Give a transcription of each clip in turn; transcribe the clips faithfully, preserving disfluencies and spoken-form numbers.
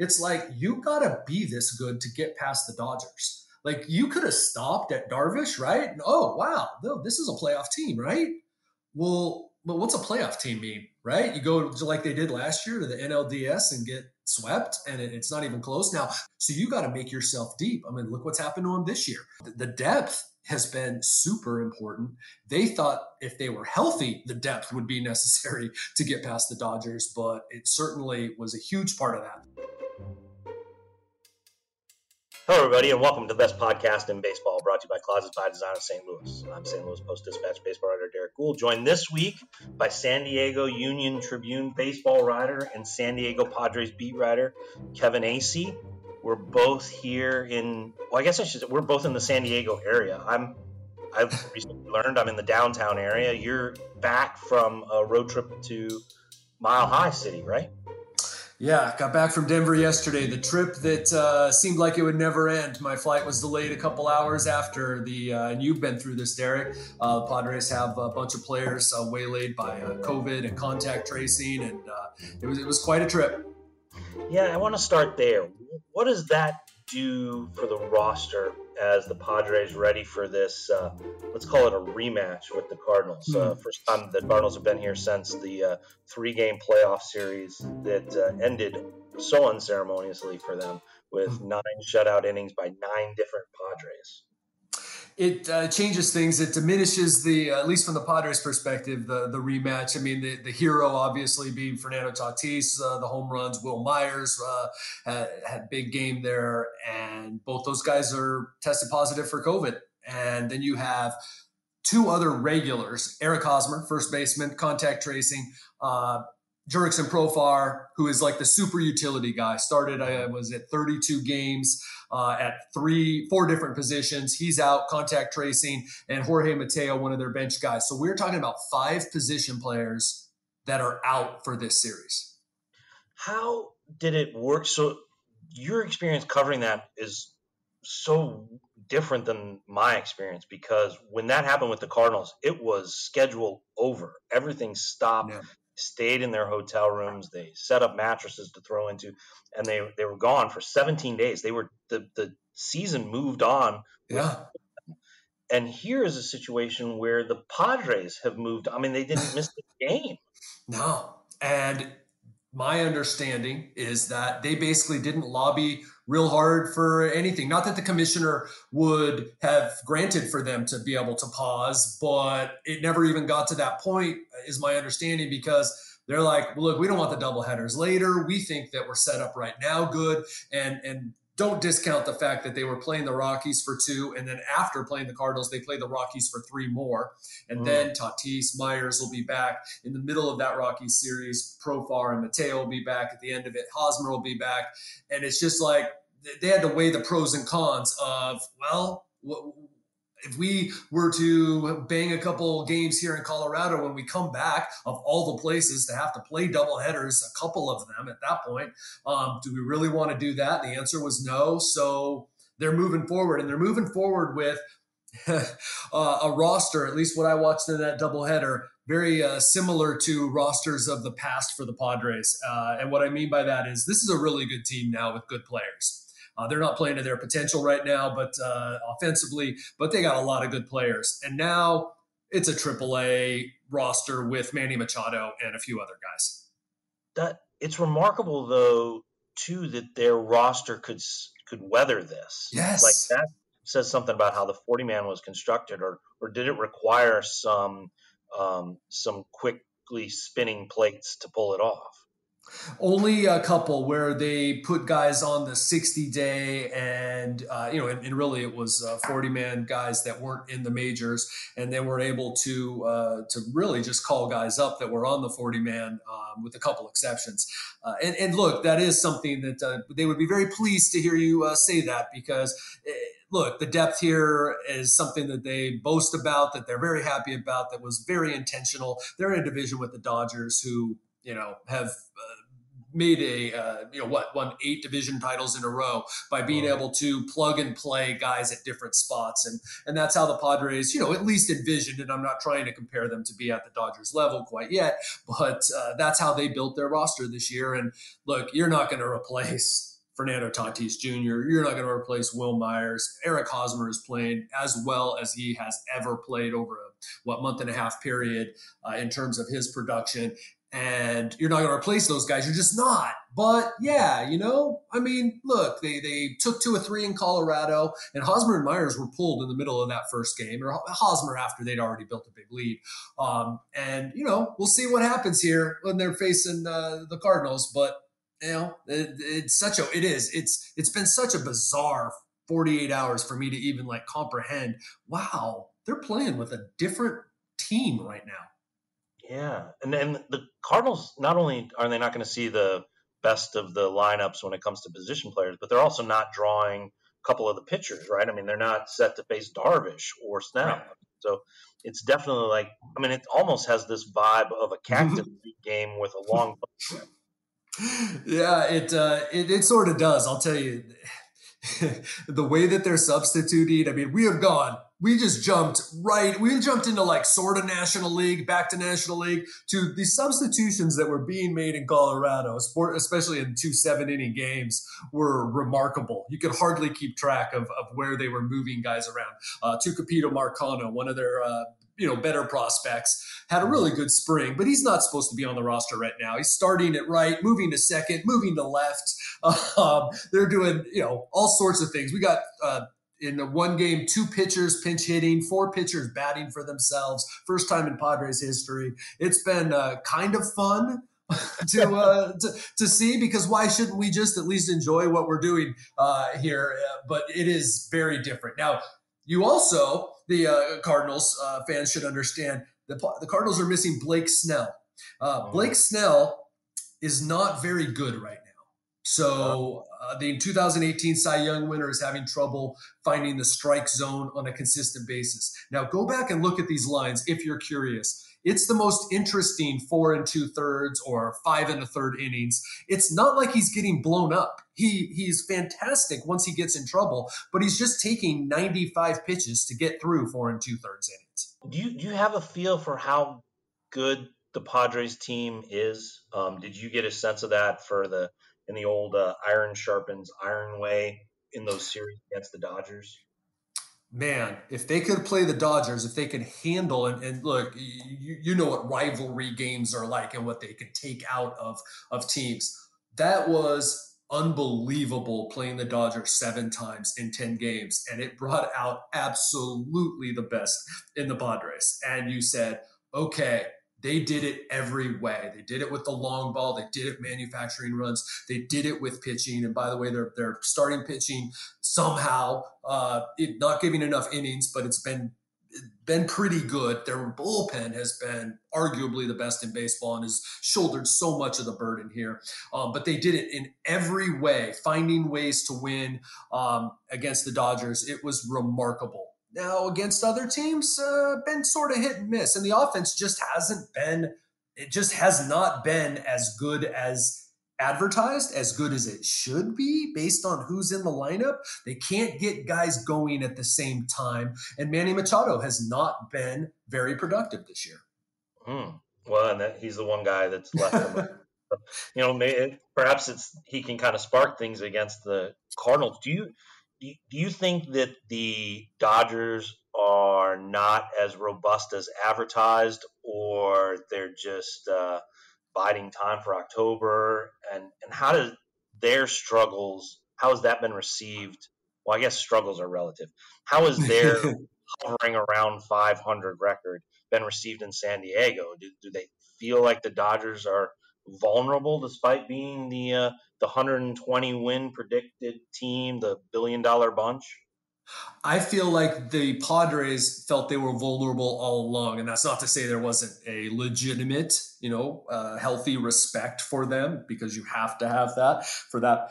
It's like, you got to be this good to get past the Dodgers. Like, you could have stopped at Darvish, right? And, oh, wow, no, this is a playoff team, right? Well, but what's a playoff team mean, right? You go like they did last year to the N L D S and get swept, and it, it's not even close now. So you got to make yourself deep. I mean, look what's happened to them this year. The, the depth has been super important. They thought if they were healthy, the depth would be necessary to get past the Dodgers, but it certainly was a huge part of that. Hello, everybody, and welcome to the best podcast in baseball, brought to you by Closets by Design of Saint Louis. I'm Saint Louis Post-Dispatch baseball writer Derek Gould, joined this week by San Diego Union Tribune baseball writer and San Diego Padres beat writer Kevin Acee. We're both here in, well, I guess I should say we're both in the San Diego area. I'm, I've recently learned I'm in the downtown area. You're back from a road trip to Mile High City, right? Yeah, got back from Denver yesterday. The trip that uh, seemed like it would never end. My flight was delayed a couple hours after the, uh, and you've been through this, Derek. Uh, Padres have a bunch of players uh, waylaid by uh, COVID and contact tracing, and uh, it was it was quite a trip. Yeah, I want to start there. What does that do for the roster as the Padres ready for this, uh, let's call it a rematch with the Cardinals? Uh, first time the Cardinals have been here since the uh, three-game playoff series that uh, ended so unceremoniously for them with nine shutout innings by nine different Padres. It uh, changes things. It diminishes the, uh, at least from the Padres' perspective, the the rematch. I mean, the, the hero obviously being Fernando Tatis, uh, the home runs. Will Myers uh, had, had big game there, and both those guys are tested positive for COVID. And then you have two other regulars: Eric Hosmer, first baseman, contact tracing. Uh, Jurickson Profar, who is like the super utility guy, started, I was at thirty-two games uh, at three, four different positions. He's out, contact tracing, and Jorge Mateo, one of their bench guys. So we're talking about five position players that are out for this series. How did it work? So your experience covering that is so different than my experience, because when that happened with the Cardinals, it was scheduled over. Everything stopped. Yeah. Stayed in their hotel rooms. They set up mattresses to throw into, and they, they were gone for seventeen days. They were the, the season moved on. Yeah. And here is a situation where the Padres have moved. I mean, they didn't miss the game. No. And my understanding is that they basically didn't lobby real hard for anything. Not that the commissioner would have granted for them to be able to pause, but it never even got to that point, is my understanding, because they're like, look, we don't want the doubleheaders later. We think that we're set up right now good. And and don't discount the fact that they were playing the Rockies for two, and then after playing the Cardinals, they played the Rockies for three more. And mm. then Tatis, Myers will be back in the middle of that Rockies series. Profar and Mateo will be back at the end of it. Hosmer will be back. And it's just like they had to weigh the pros and cons of, well, if we were to bang a couple games here in Colorado, when we come back, of all the places to have to play doubleheaders, a couple of them at that point, um, do we really want to do that? The answer was no. So they're moving forward, and they're moving forward with uh, a roster, at least what I watched in that doubleheader, very uh, similar to rosters of the past for the Padres. Uh, and what I mean by that is this is a really good team now with good players. Uh, they're not playing to their potential right now, but uh, offensively, but they got a lot of good players. And now it's a triple A roster with Manny Machado and a few other guys. That it's remarkable, though, too, that their roster could could weather this. Yes. Like, that says something about how the forty-man was constructed, or or did it require some um, some quickly spinning plates to pull it off? Only a couple where they put guys on the sixty-day and, uh, you know, and, and really it was uh, forty-man guys that weren't in the majors, and they were able to uh, to really just call guys up that were on the forty-man, um, with a couple exceptions. Uh, and, and look, that is something that uh, they would be very pleased to hear you uh, say that, because it, look, the depth here is something that they boast about, that they're very happy about, that was very intentional. They're in a division with the Dodgers who, you know, have uh, made a, uh, you know, what, won eight division titles in a row by being oh. able to plug and play guys at different spots. And and that's how the Padres, you know, at least envisioned, and I'm not trying to compare them to be at the Dodgers level quite yet, but uh, that's how they built their roster this year. And look, you're not going to replace Fernando Tatis Junior You're not going to replace Will Myers. Eric Hosmer is playing as well as he has ever played over a, what, month and a half period uh, in terms of his production. And you're not going to replace those guys. You're just not. But yeah, you know, I mean, look, they they took two or three in Colorado, and Hosmer and Myers were pulled in the middle of that first game, or Hosmer after they'd already built a big lead. Um, and, you know, we'll see what happens here when they're facing uh, the Cardinals. But, you know, it, it's such a, it is, it's, it's been such a bizarre forty-eight hours for me to even like comprehend, wow, they're playing with a different team right now. Yeah. And and the Cardinals, not only are they not going to see the best of the lineups when it comes to position players, but they're also not drawing a couple of the pitchers, right? I mean, they're not set to face Darvish or Snell. Right. So it's definitely like, I mean, it almost has this vibe of a Cactus League game with a long bunch. Yeah, it, uh, it it sort of does. I'll tell you, the way that they're substituting, I mean, we have gone, we just jumped right, we jumped into like sort of National League, back to National League, to the substitutions that were being made in Colorado, especially in two seven-inning games, were remarkable. You could hardly keep track of, of where they were moving guys around. Uh, Tucapito Marcano, one of their uh, you know, better prospects, had a really good spring, but he's not supposed to be on the roster right now. He's starting at right, moving to second, moving to left. Um, they're doing, you know, all sorts of things. We got uh, in the one game, two pitchers pinch hitting, four pitchers batting for themselves. First time in Padres history. It's been uh, kind of fun to, uh, to to see, because why shouldn't we just at least enjoy what we're doing uh, here? Uh, but it is very different. Now, you also, the uh, Cardinals uh, fans should understand, the, the Cardinals are missing Blake Snell. Uh, oh. Blake Snell is not very good right now. So uh, the two thousand eighteen Cy Young winner is having trouble finding the strike zone on a consistent basis. Now go back and look at these lines if you're curious. It's the most interesting four and two thirds or five and a third innings. It's not like he's getting blown up. He he's fantastic once he gets in trouble, but he's just taking ninety-five pitches to get through four and two thirds innings. Do you, do you have a feel for how good the Padres team is? Um, did you get a sense of that for the in the old uh, iron sharpens iron way in those series against the Dodgers? Man, if they could play the Dodgers, if they could handle, and, and look, you, you know what rivalry games are like and what they could take out of, of teams. That was unbelievable, playing the Dodgers seven times in ten games. And it brought out absolutely the best in the Padres. And you said, okay, they did it every way. They did it with the long ball. They did it manufacturing runs. They did it with pitching. And by the way, they're, they're starting pitching somehow, uh, it, not giving enough innings, but it's been been pretty good. Their bullpen has been arguably the best in baseball and has shouldered so much of the burden here. Um, but they did it in every way, finding ways to win um, against the Dodgers. It was remarkable. Now, against other teams, uh, been sort of hit and miss. And the offense just hasn't been, it just has not been as good as advertised, as good as it should be based on who's in the lineup. They can't get guys going at the same time. And Manny Machado has not been very productive this year. Mm. Well, and that, he's the one guy that's left. You know, maybe, perhaps it's he can kind of spark things against the Cardinals. Do you... Do you think that the Dodgers are not as robust as advertised, or they're just uh, biding time for October? And, and how do their struggles, how has that been received? Well, I guess struggles are relative. How has their hovering around five hundred record been received in San Diego? Do, do they feel like the Dodgers are vulnerable despite being the uh, the one hundred twenty win predicted team, the billion dollar bunch? I feel like the Padres felt they were vulnerable all along, and that's not to say there wasn't a legitimate, you know, uh, healthy respect for them, because you have to have that for that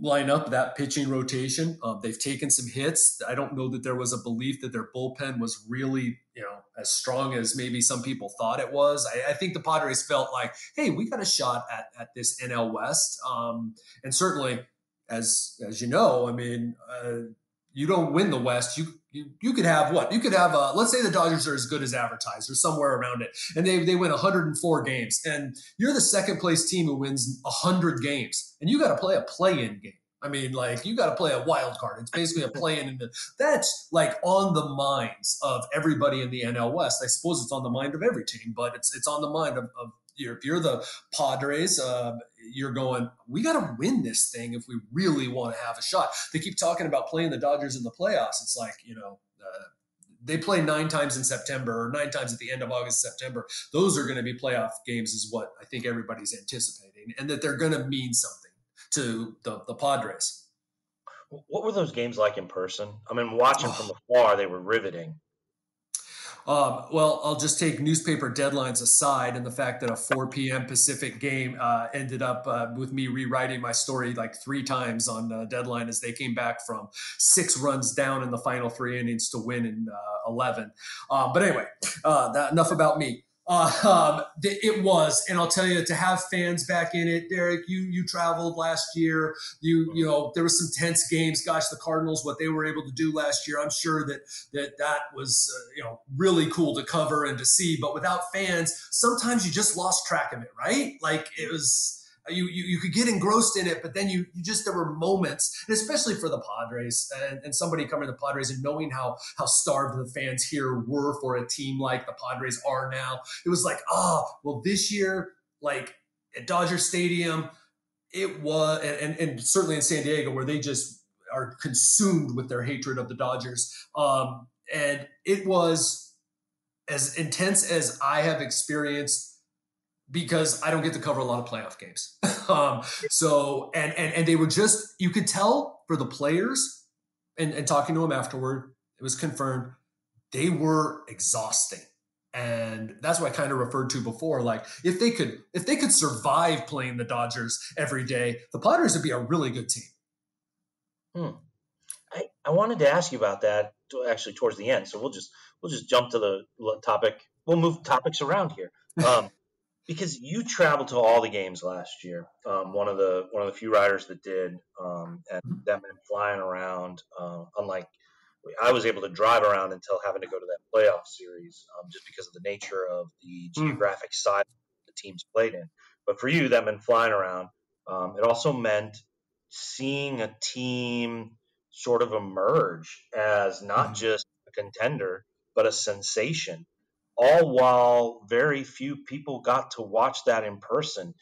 line up that pitching rotation. Um, they've taken some hits. I don't know that there was a belief that their bullpen was really, you know, as strong as maybe some people thought it was. I, I think the Padres felt like, hey, we got a shot at at this N L West. Um, and certainly, as as you know, I mean, uh, you don't win the West. You you, you could have what? You could have, a, let's say the Dodgers are as good as advertised or somewhere around it. And they, they win one hundred four games. And you're the second place team who wins one hundred games. And you got to play a play-in game. I mean, like, you got to play a wild card. It's basically a play-in. That's, like, on the minds of everybody in the N L West. I suppose it's on the mind of every team, but it's it's on the mind of, of if you're the Padres, uh, you're going, we got to win this thing if we really want to have a shot. They keep talking about playing the Dodgers in the playoffs. It's like, you know, uh, they play nine times in September or nine times at the end of August, September. Those are going to be playoff games is what I think everybody's anticipating, and that they're going to mean something to the, the Padres. What were those games like in person? I mean, watching oh. from afar, they were riveting. Um, well, I'll just take newspaper deadlines aside and the fact that a four p.m. Pacific game uh, ended up uh, with me rewriting my story like three times on the deadline as they came back from six runs down in the final three innings to win in uh, eleven. Uh, but anyway, uh, that, enough about me. Uh, um, it was, and I'll tell you, to have fans back in it, Derek, you, you traveled last year, you, you know, there was some tense games, gosh, the Cardinals, what they were able to do last year. I'm sure that, that, that was, uh, you know, really cool to cover and to see, but without fans, sometimes you just lost track of it, right? Like it was, you, you, you could get engrossed in it, but then you, you just, there were moments, and especially for the Padres and, and somebody coming to the Padres and knowing how, how starved the fans here were for a team like the Padres are now. It was like, oh, well, this year, like at Dodger Stadium, it was, and, and, and certainly in San Diego where they just are consumed with their hatred of the Dodgers. Um, and it was as intense as I have experienced because I don't get to cover a lot of playoff games. um, so, and, and, and they were just, you could tell for the players and, and talking to them afterward, it was confirmed they were exhausting. And that's what I kind of referred to before. Like if they could, if they could survive playing the Dodgers every day, the Padres would be a really good team. Hmm. I, I wanted to ask you about that actually towards the end. So we'll just, we'll just jump to the topic. We'll move topics around here. Um, Because you traveled to all the games last year, um, one of the one of the few riders that did, um, and that meant flying around. Uh, unlike I was able to drive around until having to go to that playoff series, um, just because of the nature of the geographic side the teams played in. But for you, that meant flying around. Um, it also meant seeing a team sort of emerge as not just a contender, but a sensation. All while very few people got to watch that in person.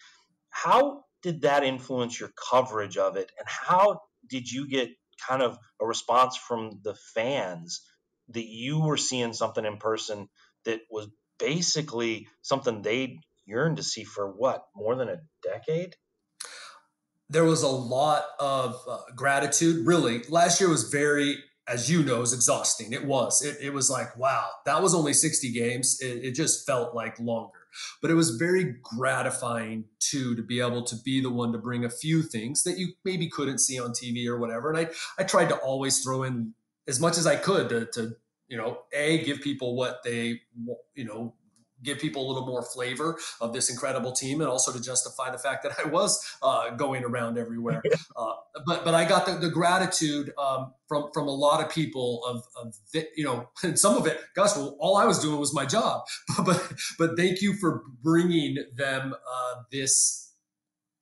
How did that influence your coverage of it? And how did you get kind of a response from the fans that you were seeing something in person that was basically something they'd yearned to see for what, more than a decade? There was a lot of uh, gratitude, really. Last year was very as you know, is exhausting. It was. It, it was like, wow, that was only sixty games. It, it just felt like longer. But it was very gratifying, too, to be able to be the one to bring a few things that you maybe couldn't see on T V or whatever. And I, I tried to always throw in as much as I could to, to, you know, A, give people what they, you know, give people a little more flavor of this incredible team, and also to justify the fact that I was uh, going around everywhere. Uh, but but I got the, the gratitude um, from from a lot of people of, of the, you know, and some of it, gosh, well, all I was doing was my job. But but, but thank you for bringing them uh, this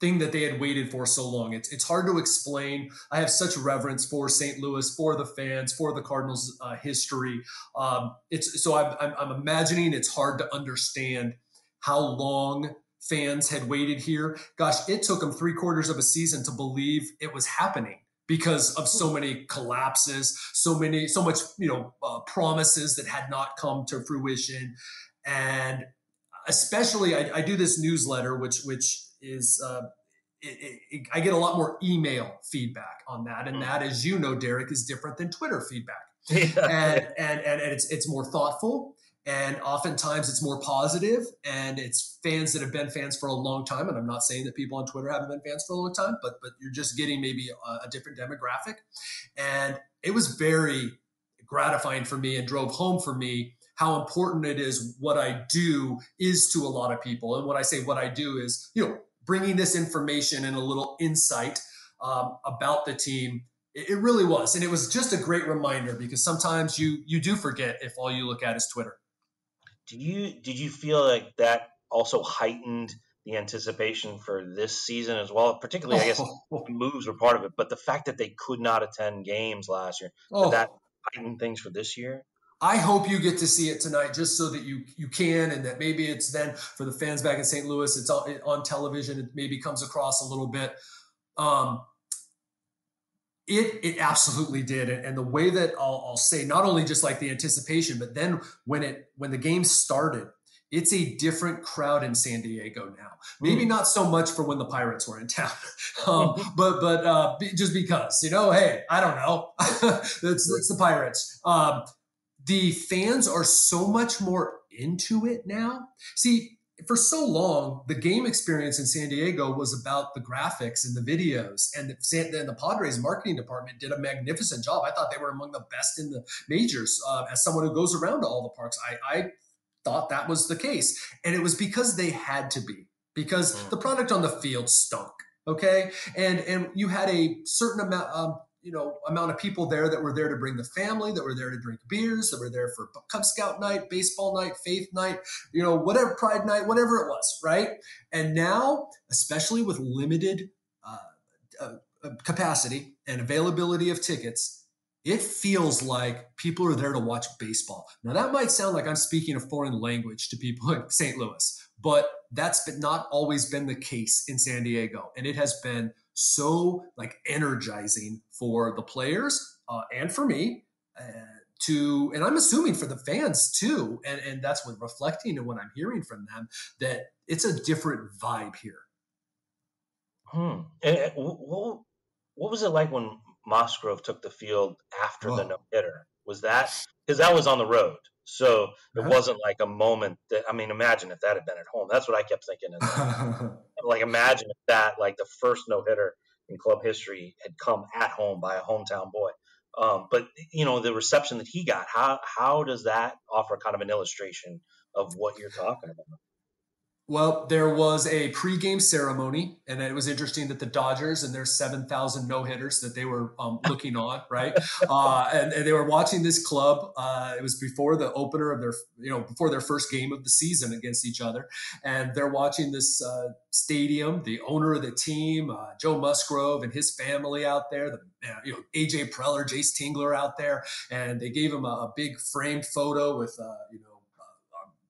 thing that they had waited for so long. It's it's hard to explain. I have such reverence for Saint Louis, for the fans, for the Cardinals' uh, history. Um, it's so I'm, I'm I'm imagining it's hard to understand how long fans had waited here. Gosh, it took them three quarters of a season to believe it was happening because of so many collapses, so many, so much, you know, uh, promises that had not come to fruition, and especially I, I do this newsletter, which which. is uh, it, it, it, I get a lot more email feedback on that. And that, as you know, Derek, is different than Twitter feedback. Yeah. and, and, and, and it's, it's more thoughtful. And oftentimes it's more positive and it's fans that have been fans for a long time. And I'm not saying that people on Twitter haven't been fans for a long time, but, but you're just getting maybe a, a different demographic. And it was very gratifying for me and drove home for me how important it is. What I do is to a lot of people. And when I say what I do is, you know, bringing this information and a little insight um, about the team. It really was. And it was just a great reminder because sometimes you, you do forget if all you look at is Twitter. Do you, did you feel like that also heightened the anticipation for this season as well? Particularly, oh. I guess moves were part of it, but the fact that they could not attend games last year, oh. did that heighten things for this year? I hope you get to see it tonight just so that you you can, and that maybe it's then for the fans back in Saint Louis, it's on, on television. It maybe comes across a little bit. Um, It it absolutely did. And the way that I'll, I'll say, not only just like the anticipation, but then when it when the game started, it's a different crowd in San Diego now. Maybe mm. not so much for when the Pirates were in town, um, but but uh, just because, you know, hey, I don't know. That's that's the Pirates. Um, the fans are so much more into it now. See, for so long, the game experience in San Diego was about the graphics and the videos, and the, San, and the Padres marketing department did a magnificent job. I thought they were among the best in the majors. Uh, as someone who goes around to all the parks, I, I thought that was the case. And it was because they had to be, because mm-hmm. the product on the field stunk. Okay. And, and you had a certain amount um, you know, amount of people there that were there to bring the family, that were there to drink beers, that were there for Cub Scout night, baseball night, faith night, you know, whatever, pride night, whatever it was, right? And now, especially with limited uh, uh, capacity and availability of tickets, it feels like people are there to watch baseball. Now, that might sound like I'm speaking a foreign language to people in Saint Louis, but that's been not always been the case in San Diego, and it has been so like energizing for the players uh, and for me uh, to, and I'm assuming for the fans too. And, and that's what reflecting and what I'm hearing from them, that it's a different vibe here. Hmm. And what, what was it like when Musgrove took the field after oh. the no hitter? Was that, cause that was on the road. So it uh-huh. wasn't like a moment that, I mean, imagine if that had been at home. That's what I kept thinking. Like, like, imagine if that, like the first no-hitter in club history had come at home by a hometown boy. Um, but, you know, the reception that he got, how how does that offer kind of an illustration of what you're talking about? Well, there was a pregame ceremony, and it was interesting that the Dodgers and their seven thousand no-hitters that they were um, looking on, right? Uh, and, and they were watching this club. Uh, it was before the opener of their, you know, before their first game of the season against each other. And they're watching this uh, stadium, the owner of the team, uh, Joe Musgrove and his family out there, the you know, A J Preller, Jace Tingler out there. And they gave him a, a big framed photo with, uh, you know,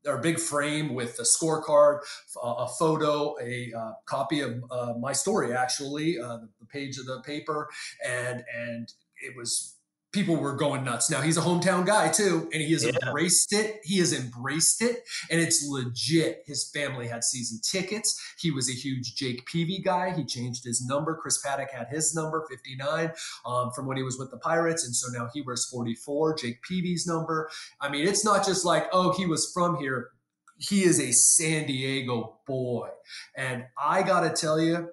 Our big frame with a scorecard, a photo, a uh, copy of uh, my story, actually, uh, the page of the paper. And and it was, people were going nuts. Now, he's a hometown guy, too, and he has yeah. embraced it. He has embraced it, and it's legit. His family had season tickets. He was a huge Jake Peavy guy. He changed his number. Chris Paddock had his number, fifty-nine, um, from when he was with the Pirates, and so now he wears forty-four, Jake Peavy's number. I mean, it's not just like, oh, he was from here. He is a San Diego boy. And I got to tell you,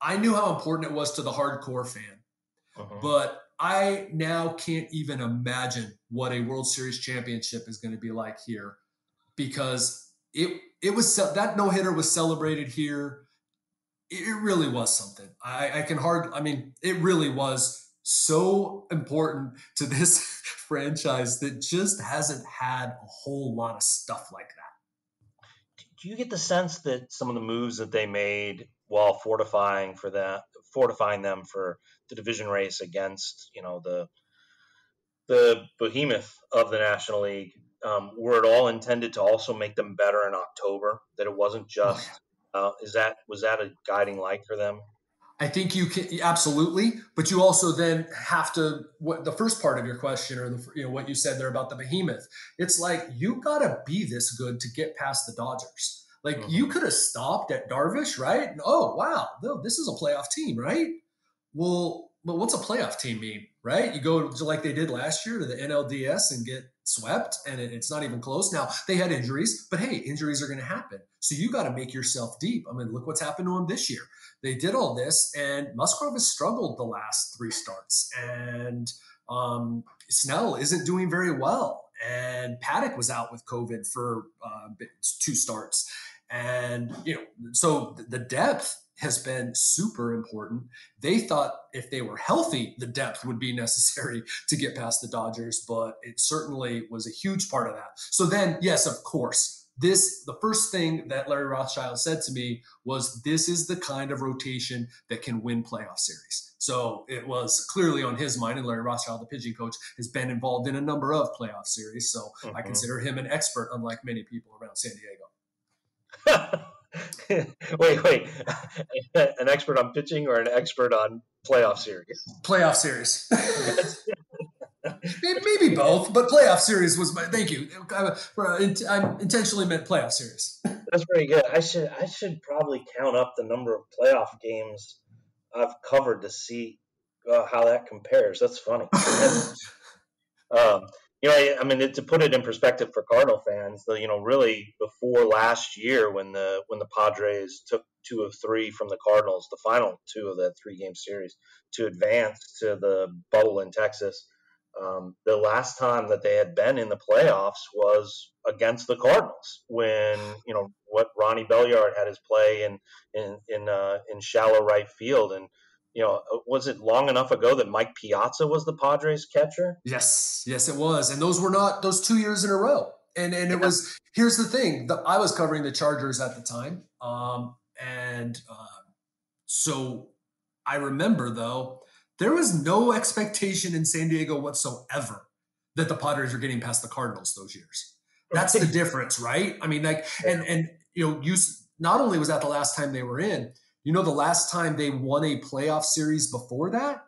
I knew how important it was to the hardcore fan, uh-huh. but I now can't even imagine what a World Series championship is going to be like here, because it it was that no hitter was celebrated here. It really was something. I, I can hard. I mean, it really was so important to this franchise that just hasn't had a whole lot of stuff like that. Do you get the sense that some of the moves that they made while fortifying for that, fortifying them for the division race against, you know, the the behemoth of the National League, um, were it all intended to also make them better in October? That it wasn't just uh, is that was that a guiding light for them? I think you can absolutely, but you also then have to what the first part of your question or the, you know what you said there about the behemoth. It's like you got to be this good to get past the Dodgers. Like mm-hmm. you could have stopped at Darvish, right? And, oh, wow, no, this is a playoff team, right? Well, well, what's a playoff team mean, right? You go to, like they did last year, to the N L D S and get swept, and it, it's not even close. Now, they had injuries, but hey, injuries are going to happen. So you got to make yourself deep. I mean, look what's happened to them this year. They did all this, and Musgrove has struggled the last three starts, and um, Snell isn't doing very well, and Paddock was out with COVID for uh, two starts. And, you know, so the depth has been super important. They thought if they were healthy, the depth would be necessary to get past the Dodgers, but it certainly was a huge part of that. So then, yes, of course, this, the first thing that Larry Rothschild said to me was, this is the kind of rotation that can win playoff series. So it was clearly on his mind, and Larry Rothschild, the pitching coach, has been involved in a number of playoff series. So mm-hmm. I consider him an expert, unlike many people around San Diego. wait, wait, an expert on pitching or an expert on playoff series? Playoff series. Maybe both, but playoff series was my, thank you. I, I intentionally meant playoff series. That's pretty good. I should, I should probably count up the number of playoff games I've covered to see uh, how that compares. That's funny. um, You know, I, I mean, it, to put it in perspective for Cardinal fans, the, you know, really before last year when the when the Padres took two of three from the Cardinals, the final two of that three-game series, to advance to the bubble in Texas, um, the last time that they had been in the playoffs was against the Cardinals when, you know, what Ronnie Belliard had his play in in in, uh, in shallow right field. And you know, was it long enough ago that Mike Piazza was the Padres catcher? Yes. Yes, it was. And those were not those two years in a row. And and it yeah. was, here's the thing, the, I was covering the Chargers at the time. Um, and uh, so I remember, though, there was no expectation in San Diego whatsoever that the Padres were getting past the Cardinals those years. That's the difference, right? I mean, like, and, and you know, you, not only was that the last time they were in, you know, the last time they won a playoff series before that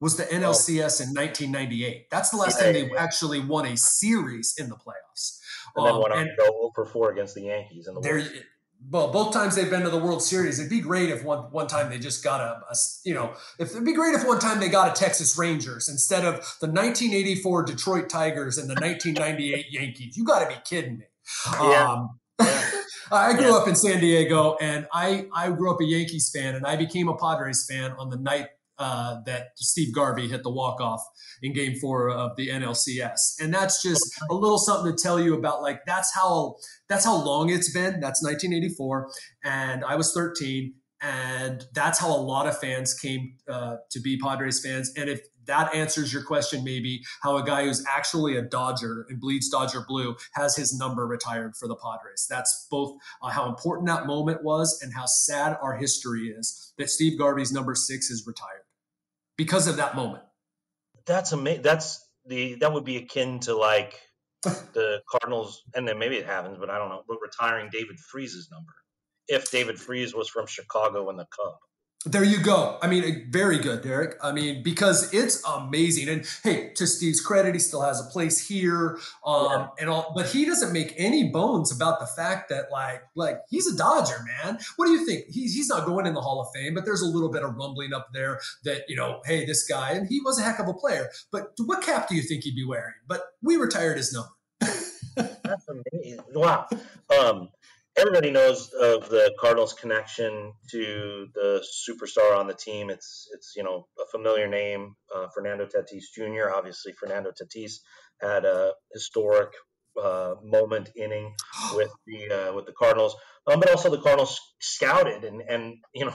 was the N L C S in nineteen ninety-eight. That's the last yeah, time they yeah. actually won a series in the playoffs. And um, then went on to go oh for four against the Yankees in the World Series. Well, both times they've been to the World Series, it'd be great if one one time they just got a, a you know, if it'd be great if one time they got a Texas Rangers instead of the nineteen eighty-four Detroit Tigers and the nineteen ninety-eight Yankees. You got to be kidding me. Yeah. Um, yeah. I grew yeah. up in San Diego, and I, I grew up a Yankees fan, and I became a Padres fan on the night uh, that Steve Garvey hit the walk-off in game four of the N L C S. And that's just a little something to tell you about, like, that's how that's how long it's been. That's nineteen eighty-four, and I was thirteen, and that's how a lot of fans came uh, to be Padres fans. And if that answers your question, maybe how a guy who's actually a Dodger and bleeds Dodger blue has his number retired for the Padres. That's both uh, how important that moment was and how sad our history is that Steve Garvey's number six is retired because of that moment. That's amazing. That's the, that would be akin to like the Cardinals, and then maybe it happens, but I don't know, but retiring David Freeze's number if David Freeze was from Chicago and the Cubs. There you go. I mean, very good, Derek. I mean, because it's amazing. And hey, to Steve's credit, he still has a place here, um, yeah. and all. But he doesn't make any bones about the fact that, like, like he's a Dodger, man. What do you think? He's he's not going in the Hall of Fame, but there's a little bit of rumbling up there that, you know, hey, this guy, and he was a heck of a player. But what cap do you think he'd be wearing? But we retired his number. That's amazing. Wow. Um, Everybody knows of the Cardinals' connection to the superstar on the team. It's, it's you know, a familiar name, uh, Fernando Tatis Junior Obviously, Fernando Tatis had a historic uh, moment inning with the uh, with the Cardinals. Um, but also the Cardinals scouted, and, and you know,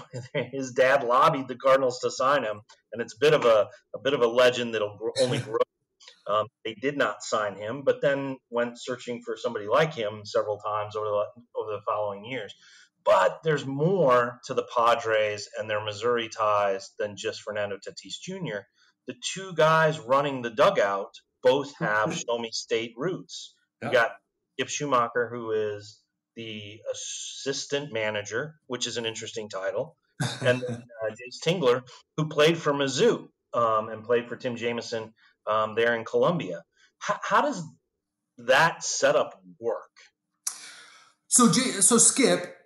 his dad lobbied the Cardinals to sign him. And it's a bit of a, a bit of a legend that'll only grow. Um, they did not sign him, but then went searching for somebody like him several times over the, over the following years. But there's more to the Padres and their Missouri ties than just Fernando Tatis Junior The two guys running the dugout both have Show Me State roots. You yeah. got Skip Schumacher, who is the assistant manager, which is an interesting title, and then, uh, Jace Tingler, who played for Mizzou um, and played for Tim Jameson. Um, there in Columbia. H- how does that setup work? So, G- so Skip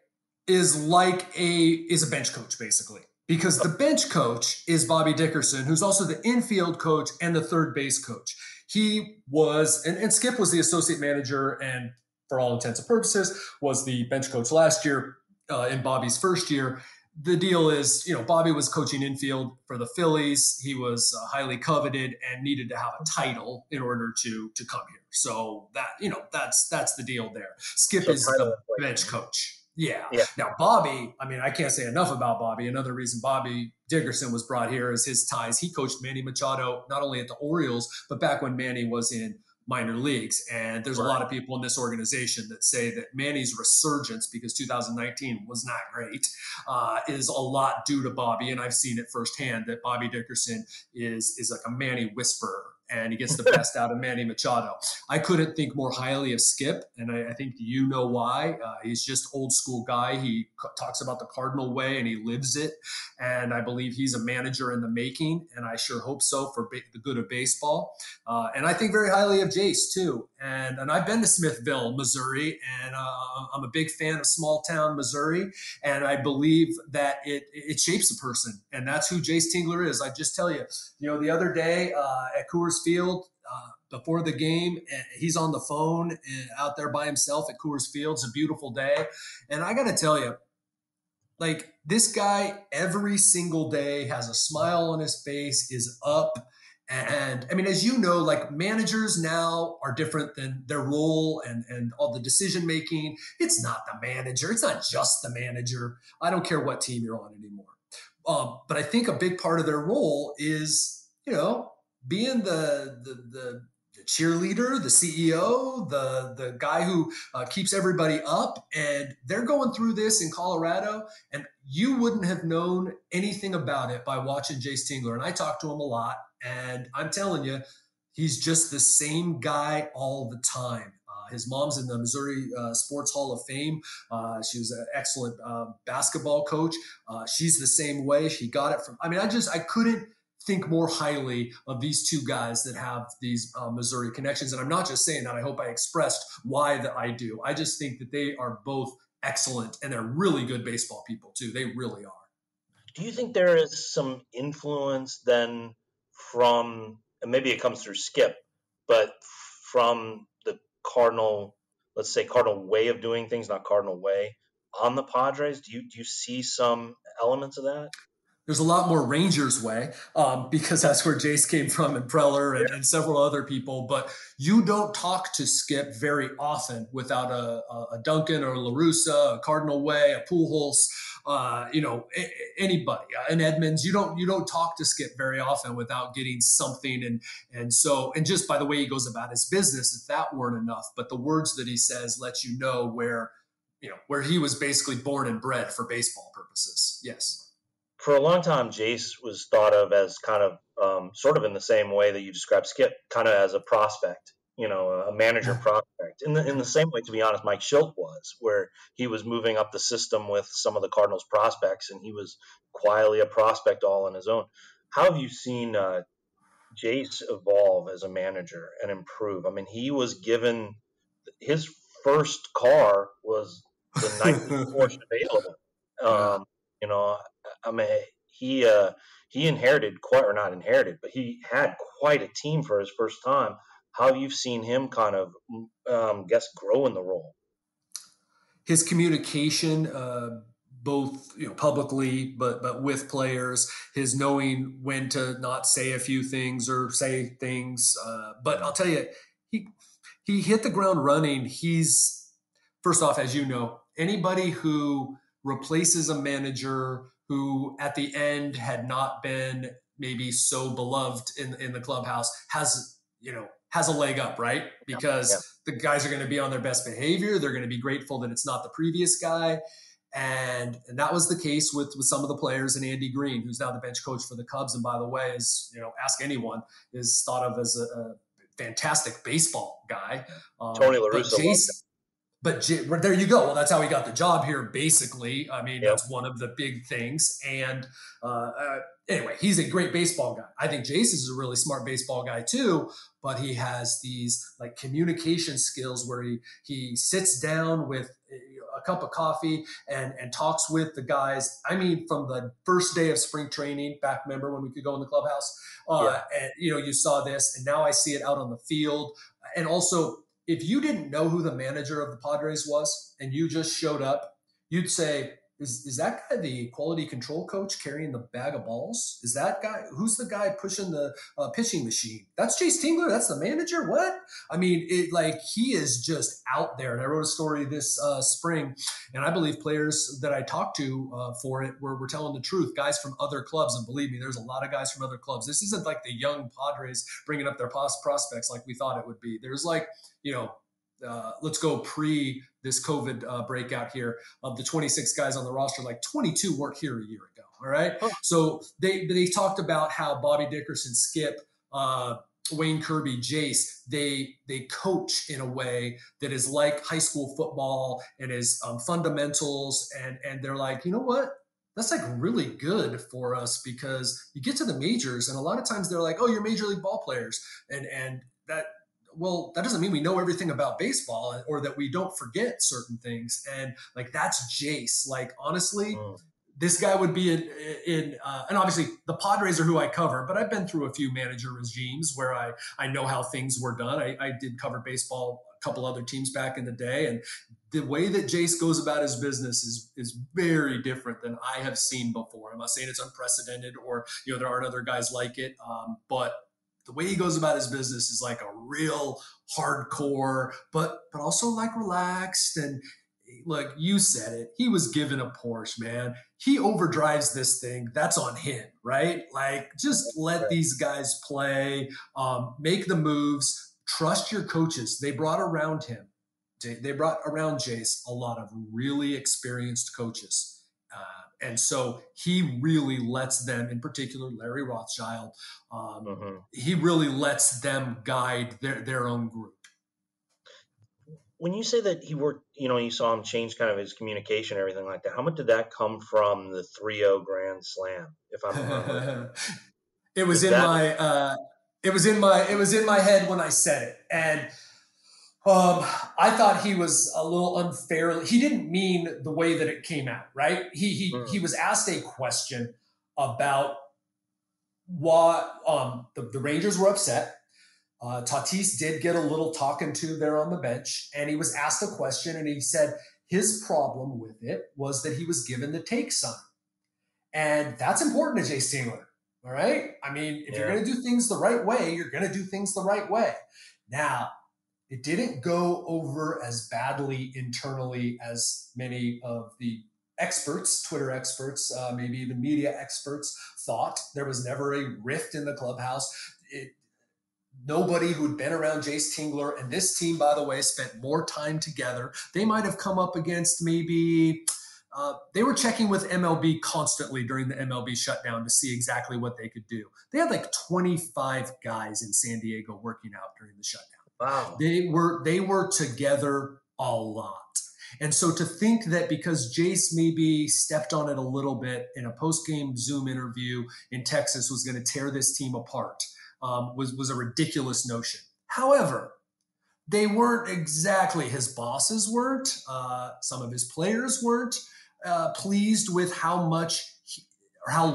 is like a is a bench coach basically. because the bench coach is Bobby Dickerson, who's also the infield coach and the third base coach. He was, and, and Skip was the associate manager and for all intents and purposes was the bench coach last year uh, in Bobby's first year. The deal is, you know, Bobby was coaching infield for the Phillies. He was uh, highly coveted and needed to have a title in order to to come here. So that, you know, that's that's the deal there. Skip so is the bench coach. Yeah. yeah. Now, Bobby, I mean, I can't say enough about Bobby. Another reason Bobby Dickerson was brought here is his ties. He coached Manny Machado, not only at the Orioles, but back when Manny was in minor leagues. And there's right. a lot of people in this organization that say that Manny's resurgence, because two thousand nineteen was not great, uh, is a lot due to Bobby. And I've seen it firsthand that Bobby Dickerson is, is like a Manny whisperer, and he gets the best out of Manny Machado. I couldn't think more highly of Skip, and I, I think you know why. Uh, he's just old school guy. He co- talks about the Cardinal way, and he lives it. And I believe he's a manager in the making, and I sure hope so for ba- the good of baseball. Uh, and I think very highly of Jace, too. And and I've been to Smithville, Missouri, and uh, I'm a big fan of small-town Missouri, and I believe that it it shapes a person, and that's who Jace Tingler is. I just tell you, you know, the other day uh, at Coors Field uh, before the game, and he's on the phone and out there by himself at Coors Field. It's a beautiful day, and I got to tell you, like, this guy every single day has a smile on his face, is up, and I mean, as you know, like, managers now are different than their role and and all the decision making. It's not the manager. It's not just the manager. I don't care what team you're on anymore, um, but I think a big part of their role is, you know, being the, the the the cheerleader, the C E O, the the guy who uh, keeps everybody up. And they're going through this in Colorado, and you wouldn't have known anything about it by watching Jace Tingler. And I talk to him a lot, and I'm telling you, he's just the same guy all the time. Uh, his mom's in the Missouri uh, Sports Hall of Fame. Uh, she was an excellent uh, basketball coach. Uh, she's the same way. She got it from. I mean, I just I couldn't. think more highly of these two guys that have these uh, Missouri connections. And I'm not just saying that. I hope I expressed why that I do. I just think that they are both excellent, and they're really good baseball people too. They really are. Do you think there is some influence then from, and maybe it comes through Skip, but from the Cardinal, let's say Cardinal way of doing things, not Cardinal way, on the Padres? Do you, do you see some elements of that? There's a lot more Rangers way um, because that's where Jace came from, and Preller and, yeah. and several other people. But you don't talk to Skip very often without a, a Duncan or a La Russa, a Cardinal way, a Pujols, uh, you know, anybody, an Edmonds. You don't you don't talk to Skip very often without getting something. And and so and just by the way he goes about his business, if that weren't enough, but the words that he says let you know where, you know, where he was basically born and bred for baseball purposes. Yes. For a long time, Jace was thought of as kind of um, sort of in the same way that you described Skip, kind of as a prospect, you know, a manager prospect. In the, in the same way, to be honest, Mike Schilt was, where he was moving up the system with some of the Cardinals prospects, and he was quietly a prospect all on his own. How have you seen uh, Jace evolve as a manager and improve? I mean, he was given – his first car was the ninth Porsche available. Um, you know – I mean, he uh, he inherited quite, or not inherited, but he had quite a team for his first time. How you've seen him kind of, um, guess, grow in the role? His communication, uh, both you know publicly, but but with players, his knowing when to not say a few things or say things. Uh, but I'll tell you, he he hit the ground running. He's first off, as you know, anybody who replaces a manager who at the end had not been maybe so beloved in, in the clubhouse has, you know, has a leg up, right? Because yeah, yeah. the guys are going to be on their best behavior. They're going to be grateful that it's not the previous guy. And, and that was the case with, with some of the players, and Andy Green, who's now the bench coach for the Cubs. And by the way, is, you know, ask anyone, is thought of as a, a fantastic baseball guy. Um, Tony La Russa. But there you go. Well, that's how he got the job here, basically. I mean, yep. that's one of the big things. And uh, uh, anyway, he's a great baseball guy. I think Jace is a really smart baseball guy too, but he has these like communication skills where he, he sits down with a cup of coffee and, and talks with the guys. I mean, from the first day of spring training, back remember when we could go in the clubhouse, uh, yeah. and you know, you saw this, and now I see it out on the field. And also, if you didn't know who the manager of the Padres was and you just showed up, you'd say, Is is that guy the quality control coach carrying the bag of balls? Is that guy who's the guy pushing the uh, pitching machine? That's Jace Tingler. That's the manager. What? I mean, it like he is just out there. And I wrote a story this uh, spring, and I believe players that I talked to uh, for it were were telling the truth. Guys from other clubs, and believe me, there's a lot of guys from other clubs. This isn't like the young Padres bringing up their past prospects like we thought it would be. There's like you know. Uh, let's go pre this COVID uh, breakout here. Of the twenty-six guys on the roster, like twenty-two weren't here a year ago. All right. Oh. So they they talked about how Bobby Dickerson, Skip, uh, Wayne Kirby, Jace, they they coach in a way that is like high school football and is um, fundamentals. And and they're like, you know what? That's like really good for us because you get to the majors and a lot of times they're like, oh, you're major league ball players, and and that. Well, that doesn't mean we know everything about baseball or that we don't forget certain things. And like, that's Jace. Like, honestly, oh. this guy would be in, in uh, and obviously the Padres are who I cover, but I've been through a few manager regimes where I, I know how things were done. I, I did cover baseball, a couple other teams back in the day. And the way that Jace goes about his business is, is very different than I have seen before. I'm not saying it's unprecedented or, you know, there aren't other guys like it. Um, but the way he goes about his business is like a real hardcore, but but also like relaxed. And look, you said it. He was given a Porsche, man. He overdrives this thing. That's on him, right? Like, just let these guys play, um, make the moves, trust your coaches. They brought around him. They brought around Jace a lot of really experienced coaches. Uh, And so he really lets them, in particular, Larry Rothschild, um, uh-huh. he really lets them guide their, their own group. When you say that he worked, you know, you saw him change kind of his communication, everything like that, how much did that come from the three oh grand slam, if I'm remembering? it was Is in that... my, uh, it was in my, it was in my head when I said it. And Um, I thought he was a little unfairly. He didn't mean the way that it came out, right? He he mm. he was asked a question about why um, the, the Rangers were upset. Uh, Tatis did get a little talking to there on the bench, and he was asked a question, and he said his problem with it was that he was given the take sign, and that's important to Jace Tingler, all right? I mean, if yeah. you're going to do things the right way, you're going to do things the right way. Now, it didn't go over as badly internally as many of the experts, Twitter experts, uh, maybe even media experts thought. There was never a rift in the clubhouse. It, nobody who'd been around Jace Tingler, and this team, by the way, spent more time together. They might have come up against maybe uh, they were checking with M L B constantly during the M L B shutdown to see exactly what they could do. They had like twenty-five guys in San Diego working out during the shutdown. Wow. They were they were together a lot. And so to think that because Jace maybe stepped on it a little bit in a post-game Zoom interview in Texas was going to tear this team apart um, was, was a ridiculous notion. However, they weren't exactly, his bosses weren't, uh, some of his players weren't uh, pleased with how much he, or how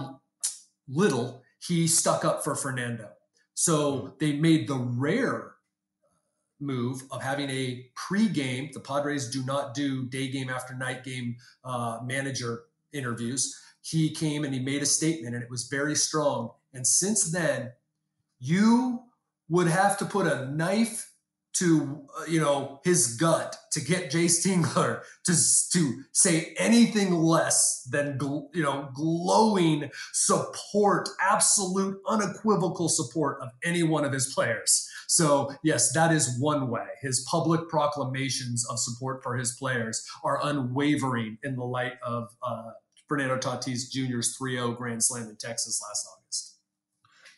little he stuck up for Fernando. So they made the rare move of having a pregame. The Padres do not do day game after night game uh, manager interviews. He came and he made a statement, and it was very strong. And since then, you would have to put a knife to uh, you know his gut to get Jace Tingler to to say anything less than gl- you know glowing support, absolute unequivocal support of any one of his players. So yes, that is one way. His public proclamations of support for his players are unwavering in the light of uh, Fernando Tatis Junior's three oh grand slam in Texas last August.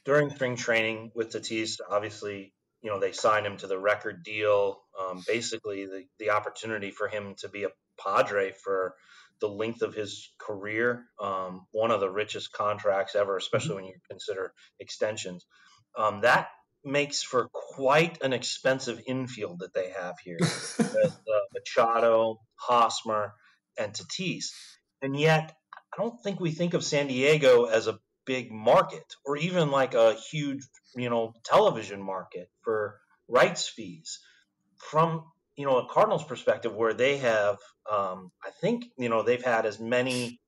During spring training with Tatis, obviously, you know, they signed him to the record deal. Um, basically, the, the opportunity for him to be a Padre for the length of his career, um, one of the richest contracts ever, especially mm-hmm. when you consider extensions. Um, that makes for quite an expensive infield that they have here with uh, Machado, Hosmer, and Tatis. And yet, I don't think we think of San Diego as a big market or even like a huge, you know, television market for rights fees from, you know, a Cardinals perspective where they have, um, I think, you know, they've had as many,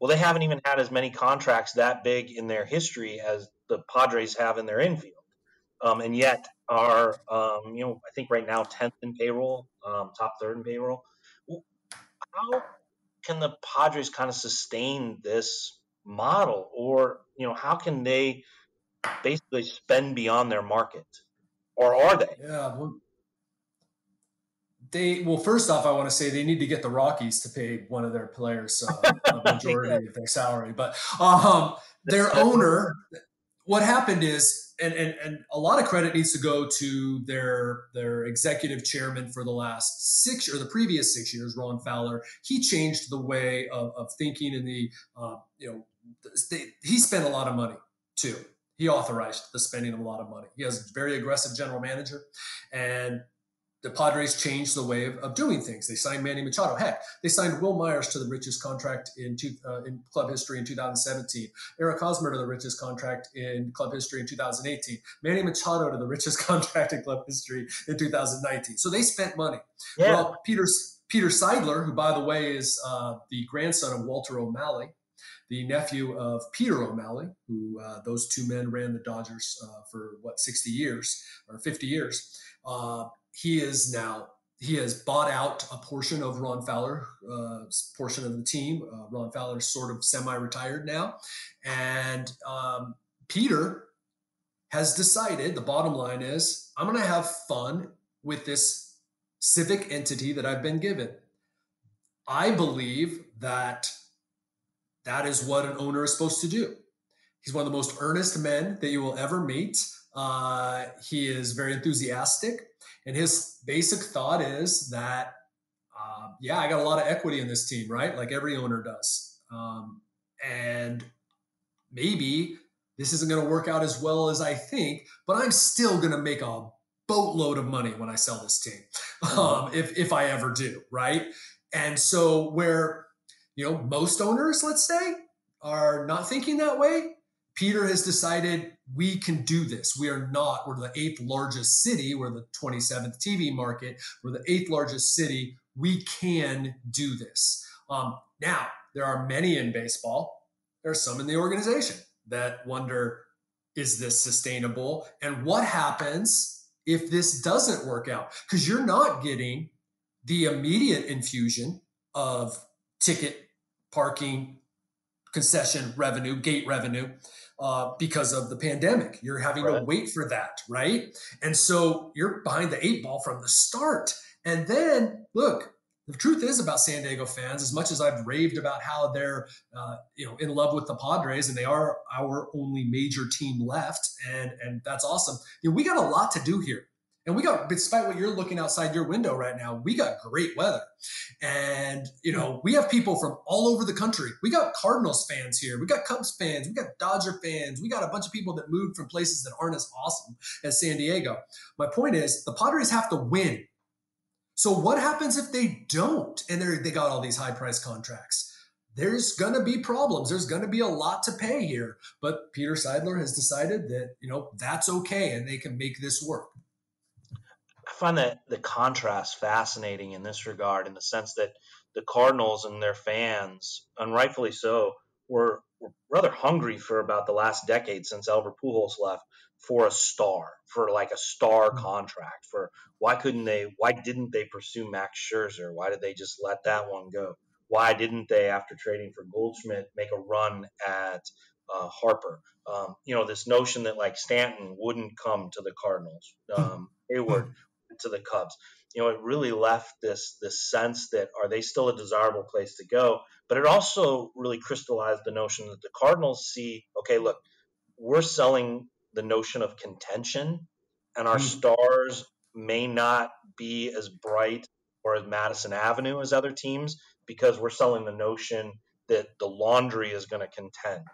well, they haven't even had as many contracts that big in their history as the Padres have in their infield. Um, and yet are, um, you know, I think right now tenth in payroll, um, top third in payroll. How can the Padres kind of sustain this model, or, you know, how can they basically spend beyond their market, or are they? Yeah. Well, they, well, first off, I want to say they need to get the Rockies to pay one of their players uh, a majority yeah. of their salary, but um, their owner, what happened is, And, and and a lot of credit needs to go to their their executive chairman for the last six or the previous six years, Ron Fowler. He changed the way of, of thinking in the uh, you know they, he spent a lot of money too. He authorized the spending of a lot of money. He has a very aggressive general manager, and the Padres changed the way of, of doing things. They signed Manny Machado. Heck, they signed Will Myers to the richest contract in, two, uh, in club history in two thousand seventeen. Eric Hosmer to the richest contract in club history in two thousand eighteen. Manny Machado to the richest contract in club history in two thousand nineteen. So they spent money. Yeah. Well, Peter, Peter Seidler, who, by the way, is uh, the grandson of Walter O'Malley, the nephew of Peter O'Malley, who uh, those two men ran the Dodgers uh, for, what, sixty years or fifty years. Uh, He is now, he has bought out a portion of Ron Fowler, uh, portion of the team. Uh, Ron Fowler's sort of semi-retired now. And um, Peter has decided, the bottom line is, I'm going to have fun with this civic entity that I've been given. I believe that that is what an owner is supposed to do. He's one of the most earnest men that you will ever meet. Uh, he is very enthusiastic. And his basic thought is that, uh, yeah, I got a lot of equity in this team, right? Like every owner does. Um, and maybe this isn't going to work out as well as I think, but I'm still going to make a boatload of money when I sell this team, um, if, if I ever do, right? And so where, you know, most owners, let's say, are not thinking that way, Peter has decided we can do this. We are not, we're the eighth largest city. We're the twenty-seventh T V market. We're the eighth largest city. We can do this. Um, now, there are many in baseball. There are some in the organization that wonder, is this sustainable? And what happens if this doesn't work out? Because you're not getting the immediate infusion of ticket, parking, concession revenue, gate revenue, uh, because of the pandemic. You're having right. to wait for that, right? And so you're behind the eight ball from the start. And then, look, the truth is about San Diego fans, as much as I've raved about how they're uh, you know, in love with the Padres and they are our only major team left, and, and that's awesome. You know, we got a lot to do here. And we got, despite what you're looking outside your window right now, we got great weather. And, you know, we have people from all over the country. We got Cardinals fans here. We got Cubs fans. We got Dodger fans. We got a bunch of people that moved from places that aren't as awesome as San Diego. My point is the Padres have to win. So what happens if they don't? And they're, they got all these high price contracts. There's going to be problems. There's going to be a lot to pay here. But Peter Seidler has decided that, you know, that's okay. And they can make this work. I find that the contrast fascinating in this regard, in the sense that the Cardinals and their fans, and rightfully so, were, were rather hungry for about the last decade since Albert Pujols left for a star, for like a star contract. For why couldn't they? Why didn't they pursue Max Scherzer? Why did they just let that one go? Why didn't they, after trading for Goldschmidt, make a run at uh, Harper? Um, you know, this notion that like Stanton wouldn't come to the Cardinals, um, Hayward. to the Cubs. You know, it really left this this sense that are they still a desirable place to go? But it also really crystallized the notion that the Cardinals see, okay, look, we're selling the notion of contention, and our stars may not be as bright or as Madison Avenue as other teams because we're selling the notion that the laundry is going to contend,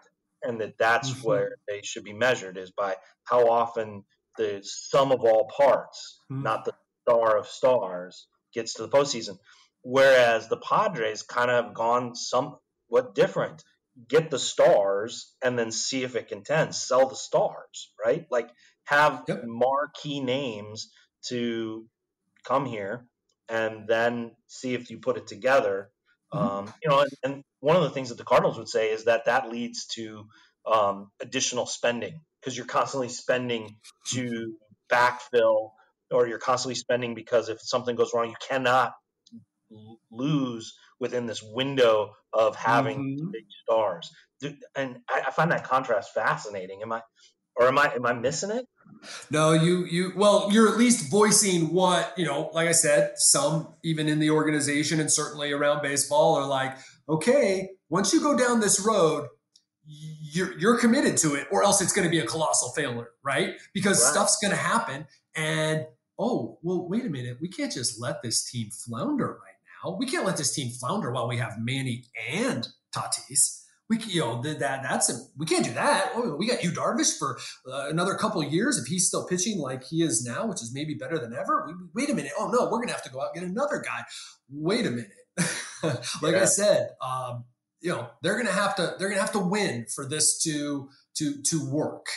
and that that's mm-hmm. where they should be measured, is by how often the sum of all parts, mm-hmm. not the star of stars, gets to the postseason. Whereas the Padres kind of have gone somewhat different. Get the stars and then see if it contends. Sell the stars, right? Like have yep. marquee names to come here and then see if you put it together. Mm-hmm. Um, you know, and, and one of the things that the Cardinals would say is that that leads to um, additional spending, because you're constantly spending to backfill, or you're constantly spending because if something goes wrong, you cannot lose within this window of having mm-hmm. big stars. And I, I find that contrast fascinating. Am I, or am I, am I missing it? No, you, you, well, you're at least voicing what, you know, like I said, some even in the organization and certainly around baseball are like, okay, once you go down this road, you're, you're committed to it, or else it's going to be a colossal failure, right? Because right. stuff's going to happen. And, oh, well, wait a minute. We can't just let this team flounder right now. We can't let this team flounder while we have Manny and Tatis. We, you know, that that's a, we can't do that. Oh, we got you, Darvish, for uh, another couple of years if he's still pitching like he is now, which is maybe better than ever. We, wait a minute. Oh no, we're gonna have to go out and get another guy. Wait a minute. like yeah. I said, um, you know, they're gonna have to they're gonna have to win for this to to to work.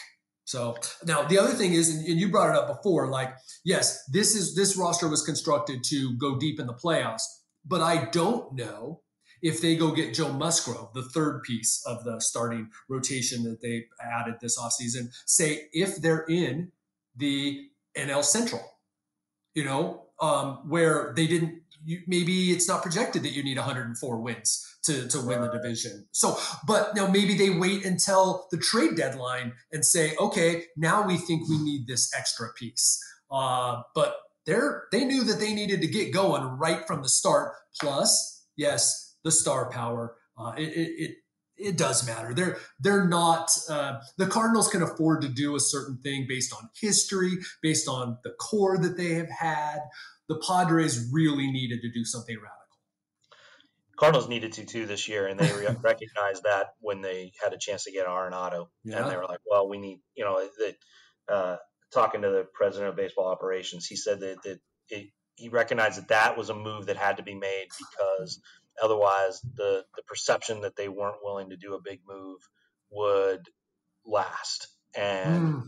So now the other thing is, and you brought it up before, like yes, this is this roster was constructed to go deep in the playoffs, but I don't know if they go get Joe Musgrove, the third piece of the starting rotation that they added this offseason, say if they're in the N L Central, you know, um, where they didn't, you, maybe it's not projected that you need one hundred four wins to, to win the division. So, but now maybe they wait until the trade deadline and say, okay, now we think we need this extra piece. Uh, but they're, they knew that they needed to get going right from the start. Plus, yes, the star power, uh, it, it it does matter. They're they're not uh, the Cardinals can afford to do a certain thing based on history, based on the core that they have had. The Padres really needed to do something radical. Cardinals needed to too this year, and they recognized that when they had a chance to get Arenado, yeah. and they were like, "Well, we need," you know. The, uh, talking to the president of baseball operations, he said that that it, he recognized that that was a move that had to be made because. Otherwise, the, the perception that they weren't willing to do a big move would last and mm.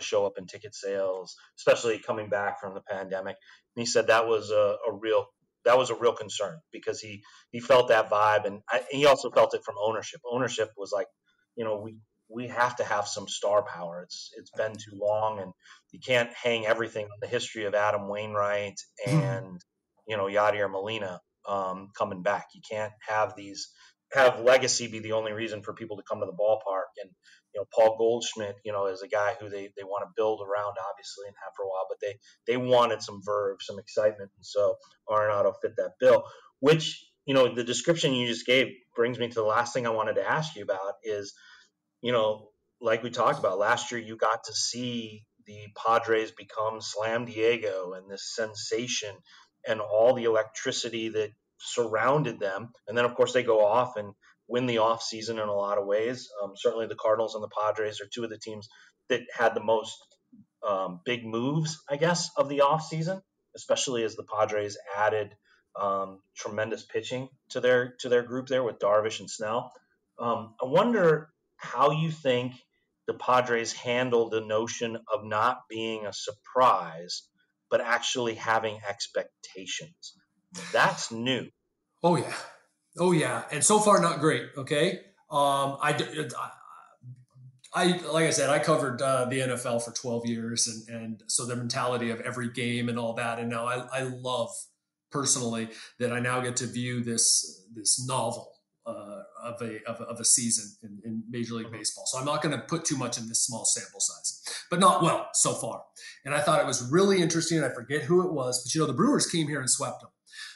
show up in ticket sales, especially coming back from the pandemic. And he said that was a, a real that was a real concern because he, he felt that vibe, and, I, and he also felt it from ownership. Ownership was like, you know, we we have to have some star power. It's it's been too long, and you can't hang everything on the history of Adam Wainwright and mm. you know Yadier Molina. Um, coming back, you can't have these have legacy be the only reason for people to come to the ballpark. And you know, Paul Goldschmidt, you know, is a guy who they, they want to build around, obviously, and have for a while. But they they wanted some verve, some excitement, and so Arenado fit that bill. Which you know, the description you just gave brings me to the last thing I wanted to ask you about is, you know, like we talked about last year, you got to see the Padres become Slam Diego and this sensation. And all the electricity that surrounded them. And then, of course, they go off and win the offseason in a lot of ways. Um, certainly the Cardinals and the Padres are two of the teams that had the most um, big moves, I guess, of the offseason, especially as the Padres added um, tremendous pitching to their to their group there with Darvish and Snell. Um, I wonder how you think the Padres handled the notion of not being a surprise but actually having expectations. That's new. Oh, yeah. Oh, yeah. And so far, not great, okay? Um, I, I, like I said, I covered uh, the N F L for twelve years, and, and so the mentality of every game and all that, and now I, I love, personally, that I now get to view this this novel uh, of, a, of, of a season in, in Major League mm-hmm. Baseball. So I'm not going to put too much in this small sample size, but not well so far. And I thought it was really interesting. I forget who it was, but you know, the Brewers came here and swept them.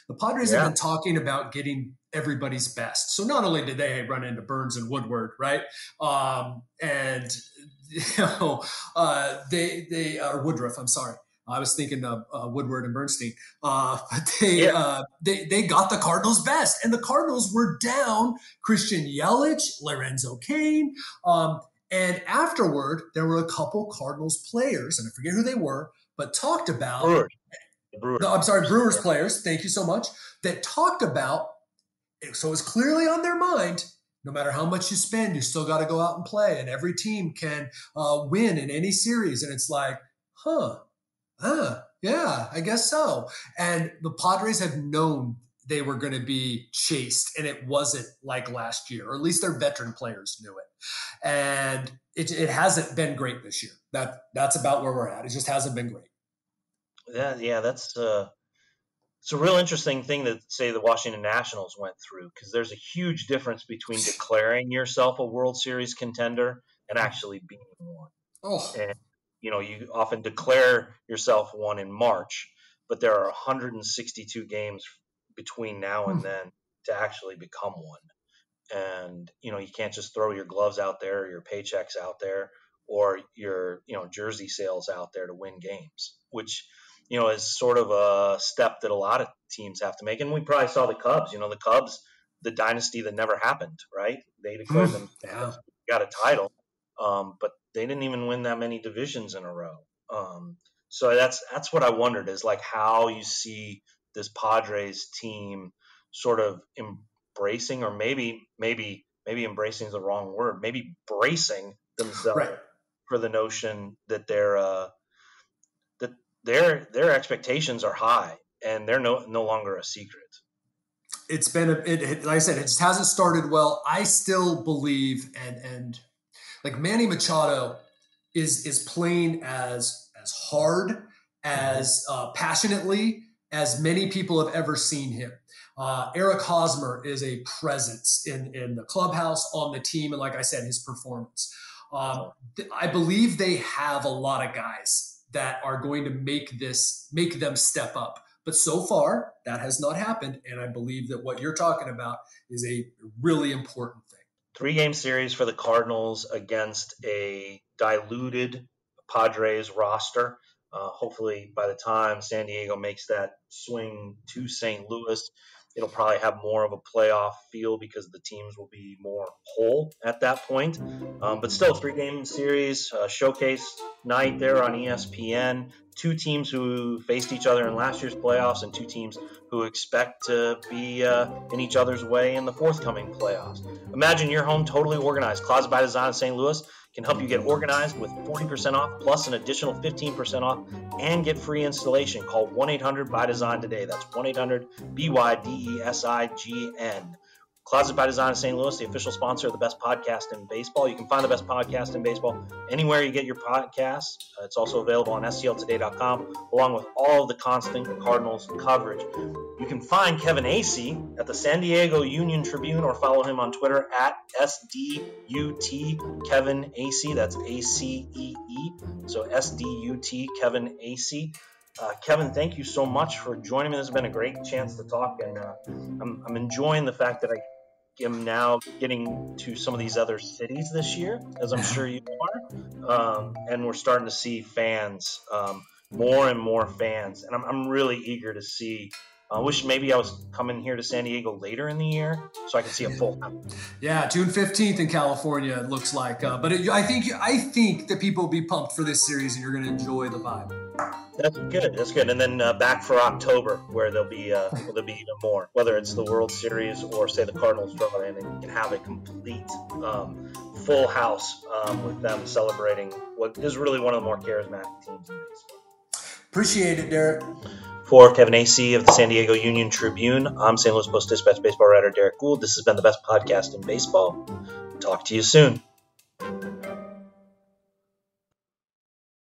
The Padres yeah. have been talking about getting everybody's best. So not only did they run into Burns and Woodward, right? Um, and you know, uh, they, they are Woodruff. I'm sorry. I was thinking of uh, Woodward and Bernstein, uh, but they, yeah. uh, they they got the Cardinals best, and the Cardinals were down Christian Yelich, Lorenzo Cain, um, And afterward, there were a couple Cardinals players, and I forget who they were, but talked about Brewers. Brewers. No, I'm sorry, Brewers players. Thank you so much. That talked about, so it's clearly on their mind, no matter how much you spend, you still got to go out and play, and every team can uh, win in any series. And it's like, huh, huh, yeah, I guess so. And the Padres have known they were going to be chased, and it wasn't like last year, or at least their veteran players knew it. And it, it hasn't been great this year. That that's about where we're at. It just hasn't been great. Yeah, yeah, that's uh, it's a real interesting thing that, say, the Washington Nationals went through, because there's a huge difference between declaring yourself a World Series contender and actually being one. Oh. And, you know, you often declare yourself one in March, but there are one hundred sixty-two games between now and then to actually become one. And, you know, you can't just throw your gloves out there, or your paychecks out there, or your, you know, jersey sales out there to win games, which, you know, is sort of a step that a lot of teams have to make. And we probably saw the Cubs, you know, the Cubs, the dynasty that never happened, right? They declared them, yeah. got a title, um, but they didn't even win that many divisions in a row. Um, so that's, that's what I wondered, is like how you see this Padres team sort of embracing, or maybe, maybe, maybe embracing is the wrong word, maybe bracing themselves right. for the notion that they're, uh, that their, their expectations are high, and they're no, no longer a secret. It's been, a, it, it, like I said, it just hasn't started well. I still believe, and, and like Manny Machado is, is playing as, as hard, as uh, passionately as many people have ever seen him. Uh, Eric Hosmer is a presence in, in the clubhouse, on the team, and like I said, his performance. Um, th- I believe they have a lot of guys that are going to make this, make them step up. But so far, that has not happened, and I believe that what you're talking about is a really important thing. Three-game series for the Cardinals against a diluted Padres roster. Uh, hopefully by the time San Diego makes that swing to Saint Louis, it'll probably have more of a playoff feel because the teams will be more whole at that point. Um, but still, three-game series, uh, showcase night there on E S P N. Two teams who faced each other in last year's playoffs, and two teams who expect to be uh, in each other's way in the forthcoming playoffs. Imagine your home totally organized. Closets by Design in Saint Louis can help you get organized with forty percent off plus an additional fifteen percent off, and get free installation. Call one eight hundred B Y design today. That's one eight hundred B Y D E S I G N. Closets by Design in Saint Louis, the official sponsor of the best podcast in baseball. You can find the best podcast in baseball anywhere you get your podcasts. Uh, it's also available on S C L today dot com, along with all of the constant Cardinals coverage. You can find Kevin Acee at the San Diego Union Tribune, or follow him on Twitter at S D U T Kevin Acee. That's A C E E. So S D U T Kevin Acee. Uh, Kevin, thank you so much for joining me. This has been a great chance to talk, and uh, I'm, I'm enjoying the fact that I am now getting to some of these other cities this year, as I'm sure you are, um, and we're starting to see fans, um, more and more fans, and I'm, I'm really eager to see. I wish maybe I was coming here to San Diego later in the year so I could see a full house. Yeah, June fifteenth in California, it looks like. Uh, but it, I think I think that people will be pumped for this series, and you're going to enjoy the vibe. That's good. That's good. And then uh, back for October, where there'll be uh, where there'll be even more, whether it's the World Series or, say, the Cardinals draw in, and you can have a complete um, full house um, with them celebrating what is really one of the more charismatic teams in baseball. Appreciate it, Derek. For Kevin Acee of the San Diego Union Tribune, I'm Saint Louis Post-Dispatch baseball writer Derek Gould. This has been the best podcast in baseball. Talk to you soon.